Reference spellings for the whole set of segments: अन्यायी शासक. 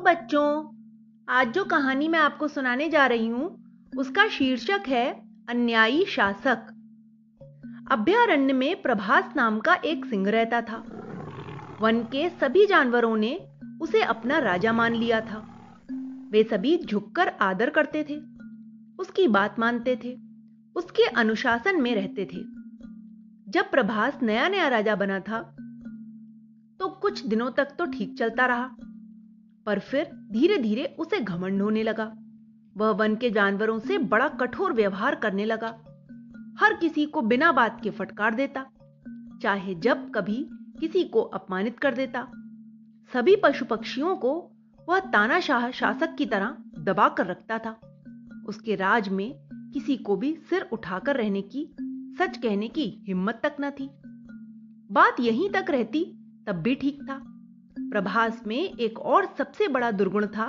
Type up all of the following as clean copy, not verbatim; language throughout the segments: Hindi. तो बच्चों, आज जो कहानी मैं आपको सुनाने जा रही हूं उसका शीर्षक है अन्यायी शासक। अभ्यारण्य में प्रभास नाम का एक सिंह रहता था। वन के सभी जानवरों ने उसे अपना राजा मान लिया था। वे सभी झुककर आदर करते थे, उसकी बात मानते थे, उसके अनुशासन में रहते थे। जब प्रभास नया नया राजा बना था तो कुछ दिनों तक तो ठीक चलता रहा, पर फिर धीरे धीरे उसे घमंड होने लगा। वह वन के जानवरों से बड़ा कठोर व्यवहार करने लगा। हर किसी को बिना बात के फटकार देता, चाहे जब कभी किसी को अपमानित कर देता। सभी पशु पक्षियों को वह तानाशाह शासक की तरह दबा कर रखता था। उसके राज में किसी को भी सिर उठाकर रहने की, सच कहने की हिम्मत तक न थी। बात यहीं तक रहती तब भी ठीक था। प्रभास में एक और सबसे बड़ा दुर्गुण था,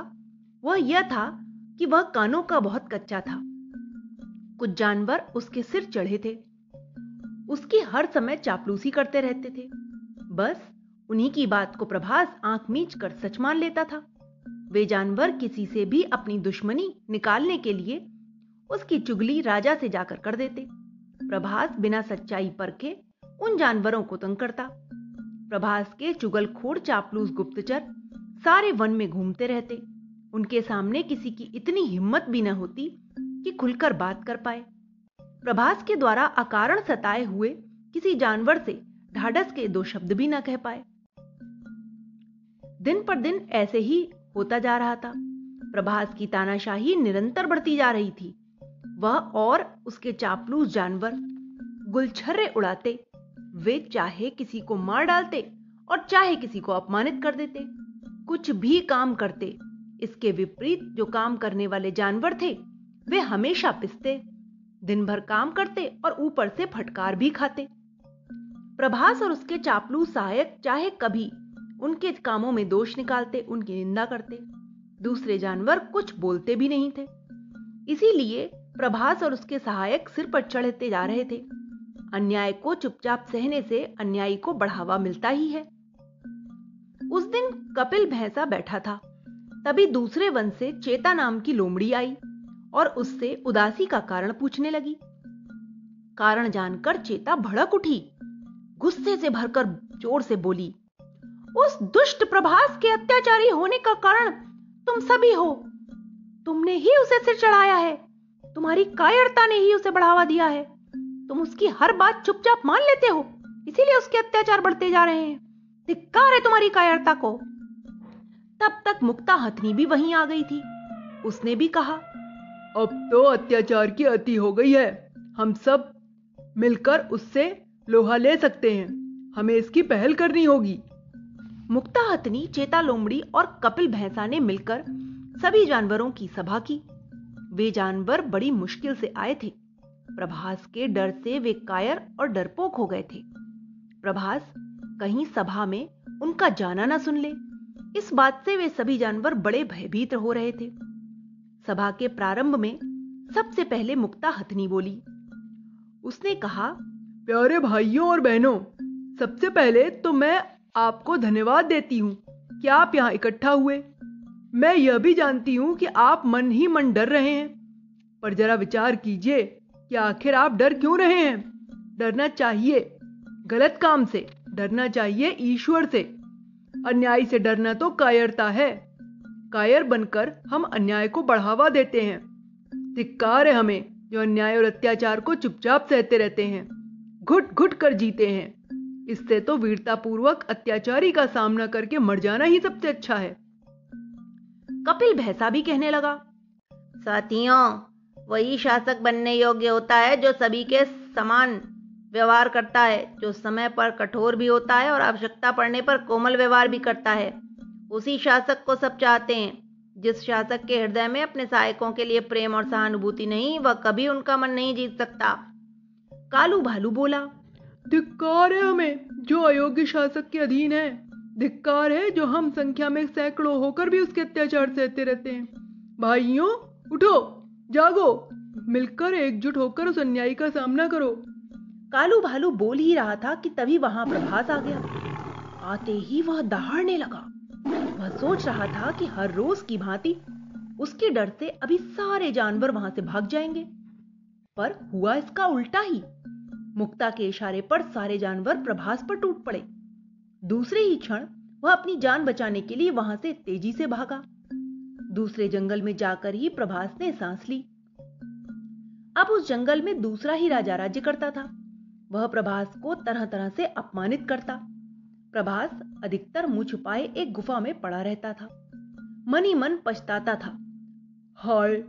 वह यह था कि वह कानों का बहुत कच्चा था। कुछ जानवर उसके सिर चढ़े थे, उसकी हर समय चापलूसी करते रहते थे। बस उन्हीं की बात को प्रभास आंख मीच कर सच मान लेता था। वे जानवर किसी से भी अपनी दुश्मनी निकालने के लिए उसकी चुगली राजा से जाकर कर देते। प्रभास बिना सच्चाई परखे उन जानवरों को तंग करता। प्रभास के चुगलखोर चापलूस गुप्तचर सारे वन में घूमते रहते। उनके सामने किसी की इतनी हिम्मत भी न होती कि खुलकर बात कर पाए। प्रभास के द्वारा अकारण सताए हुए किसी जानवर से ढाढ़स के दो शब्द भी न कह पाए। दिन पर दिन ऐसे ही होता जा रहा था। प्रभास की तानाशाही निरंतर बढ़ती जा रही थी। वह और उसके चापलूस जानवर गुलछर्रे उड़ाते। वे चाहे किसी को मार डालते और चाहे किसी को अपमानित कर देते। कुछ भी काम करते। इसके विपरीत जो काम करने वाले जानवर थे वे हमेशा पिसते, दिन भर काम करते और ऊपर से फटकार भी खाते। प्रभास और उसके चापलूस सहायक चाहे कभी उनके कामों में दोष निकालते, उनकी निंदा करते। दूसरे जानवर कुछ बोलते भी नहीं थे। इसीलिए प्रभास और उसके सहायक सिर पर चढ़ते जा रहे थे। अन्याय को चुपचाप सहने से अन्यायी को बढ़ावा मिलता ही है। उस दिन कपिल भैंसा बैठा था, तभी दूसरे वन से चेता नाम की लोमड़ी आई और उससे उदासी का कारण पूछने लगी। कारण जानकर चेता भड़क उठी। गुस्से से भरकर जोर से बोली, उस दुष्ट प्रभास के अत्याचारी होने का कारण तुम सभी हो। तुमने ही उसे सिर चढ़ाया है, तुम्हारी कायरता ने ही उसे बढ़ावा दिया है। तुम उसकी हर बात चुपचाप मान लेते हो, इसीलिए उसके अत्याचार बढ़ते जा रहे हैं। धिक्कार है तुम्हारी कायरता को। तब तक मुक्ता हथनी भी वहीं आ गई थी। उसने भी कहा, अब तो अत्याचार की अति हो गई है। हम सब मिलकर उससे लोहा ले सकते हैं। हमें इसकी पहल करनी होगी। मुक्ता हथनी, चेता लोमड़ी और कपिल भैंसा ने मिलकर सभी जानवरों की सभा की। वे जानवर बड़ी मुश्किल से आए थे। प्रभास के डर से वे कायर और डरपोक हो गए थे। प्रभास कहीं सभा में उनका जाना ना सुन ले, इस बात से वे सभी जानवर बड़े भयभीत हो रहे थे। सभा के प्रारंभ में सबसे पहले मुक्ता हथनी बोली। उसने कहा, प्यारे भाइयों और बहनों, सबसे पहले तो मैं आपको धन्यवाद देती हूँ कि आप यहाँ इकट्ठा हुए। मैं यह भी जानती हूँ कि आप मन ही मन डर रहे हैं, पर जरा विचार कीजिए कि आखिर आप डर क्यों रहे हैं। डरना चाहिए गलत काम से, डरना चाहिए ईश्वर से। अन्याय से डरना तो कायरता है। कायर बनकर हम अन्याय को बढ़ावा देते हैं। धिक्कार है हमें जो अन्याय और अत्याचार को चुपचाप सहते रहते हैं, घुट घुट कर जीते हैं। इससे तो वीरतापूर्वक अत्याचारी का सामना करके मर जाना ही सबसे अच्छा है। कपिल भैंसा भी कहने लगा, साथियों, वही शासक बनने योग्य होता है जो सभी के समान व्यवहार करता है, जो समय पर कठोर भी होता है और आवश्यकता पड़ने पर कोमल व्यवहार भी करता है। उसी शासक को सब चाहते हैं जिस शासक के हृदय में अपने सहायकों के लिए प्रेम और सहानुभूति नहीं, वह कभी उनका मन नहीं जीत सकता। कालू भालू बोला, धिक्कार है हमें जो अयोग्य शासक के अधीन है। धिक्कार है जो हम संख्या में सैकड़ों होकर भी उसके अत्याचार सहते रहते हैं। भाइयों, उठो, जागो, मिलकर एकजुट होकर उस अन्यायी का सामना करो। कालू भालू बोल ही रहा था कि तभी वहां प्रभास आ गया। आते ही वह दहाड़ने लगा। वह सोच रहा था कि हर रोज की भांति उसके डर से अभी सारे जानवर वहां से भाग जाएंगे, पर हुआ इसका उल्टा ही। मुक्ता के इशारे पर सारे जानवर प्रभास पर टूट पड़े। दूसरे ही क्षण वह अपनी जान बचाने के लिए वहां से तेजी से भागा। दूसरे जंगल में जाकर ही प्रभास ने सांस ली। अब उस जंगल में दूसरा ही राजा राज्य करता था। वह प्रभास को तरह तरह से अपमानित करता। प्रभास अधिकतर मुंह छुपाए एक गुफा में पड़ा रहता था। मन ही मन पछताता था, हाय,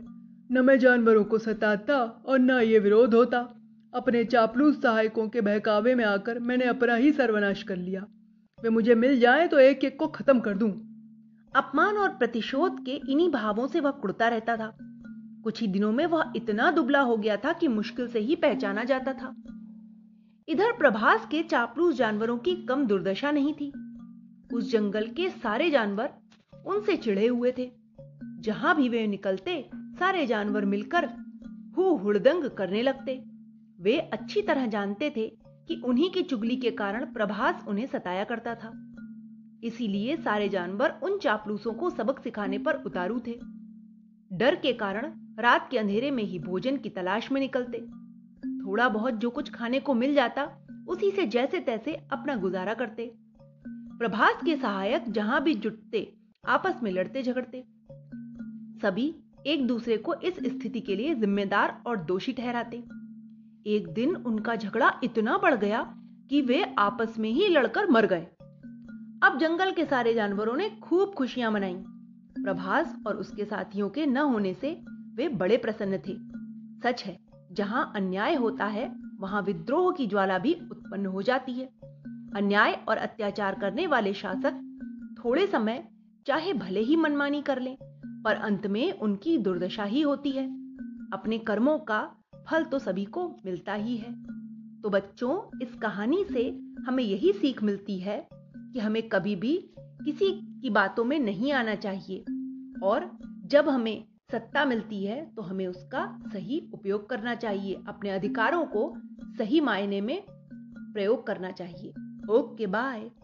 न मैं जानवरों को सताता और न ये विरोध होता। अपने चापलूस सहायकों के बहकावे में आकर मैंने अपना ही सर्वनाश कर लिया। वे मुझे मिल जाएं तो एक एक को खत्म कर दूं। अपमान और प्रतिशोध के इन्हीं भावों से वह कुड़ता रहता था। कुछ ही दिनों में वह इतना दुबला हो गया था कि मुश्किल से ही पहचाना जाता था। इधर प्रभास के चापलूस जानवरों की कम दुर्दशा नहीं थी। उस जंगल के सारे जानवर उनसे चिढ़े हुए थे। जहां भी वे निकलते सारे जानवर मिलकर हु हुड़दंग करने लगते। वे अच्छी तरह जानते थे कि उन्हीं की चुगली के कारण प्रभास उन्हें सताया करता था। इसीलिए सारे जानवर उन चापलूसों को सबक सिखाने पर उतारू थे। डर के कारण रात के अंधेरे में ही भोजन की तलाश में निकलते। थोड़ा बहुत जो कुछ खाने को मिल जाता उसी से जैसे तैसे अपना गुजारा करते। प्रभास के सहायक जहां भी जुटते आपस में लड़ते झगड़ते। सभी एक दूसरे को इस स्थिति के लिए जिम्मेदार और दोषी ठहराते। एक दिन उनका झगड़ा इतना बढ़ गया कि वे आपस में ही लड़कर मर गए। अब जंगल के सारे जानवरों ने खूब खुशियां मनाई। प्रभास और उसके साथियों के न होने से वे बड़े प्रसन्न थे। सच है, जहां अन्याय होता है वहां विद्रोह की ज्वाला भी उत्पन्न हो जाती है। अन्याय और अत्याचार करने वाले शासक थोड़े समय चाहे भले ही मनमानी कर लें, पर अंत में उनकी दुर्दशा ही होती है। अपने कर्मों का फल तो सभी को मिलता ही है। तो बच्चों, इस कहानी से हमें यही सीख मिलती है कि हमें कभी भी किसी की बातों में नहीं आना चाहिए, और जब हमें सत्ता मिलती है तो हमें उसका सही उपयोग करना चाहिए। अपने अधिकारों को सही मायने में प्रयोग करना चाहिए। Okay, bye.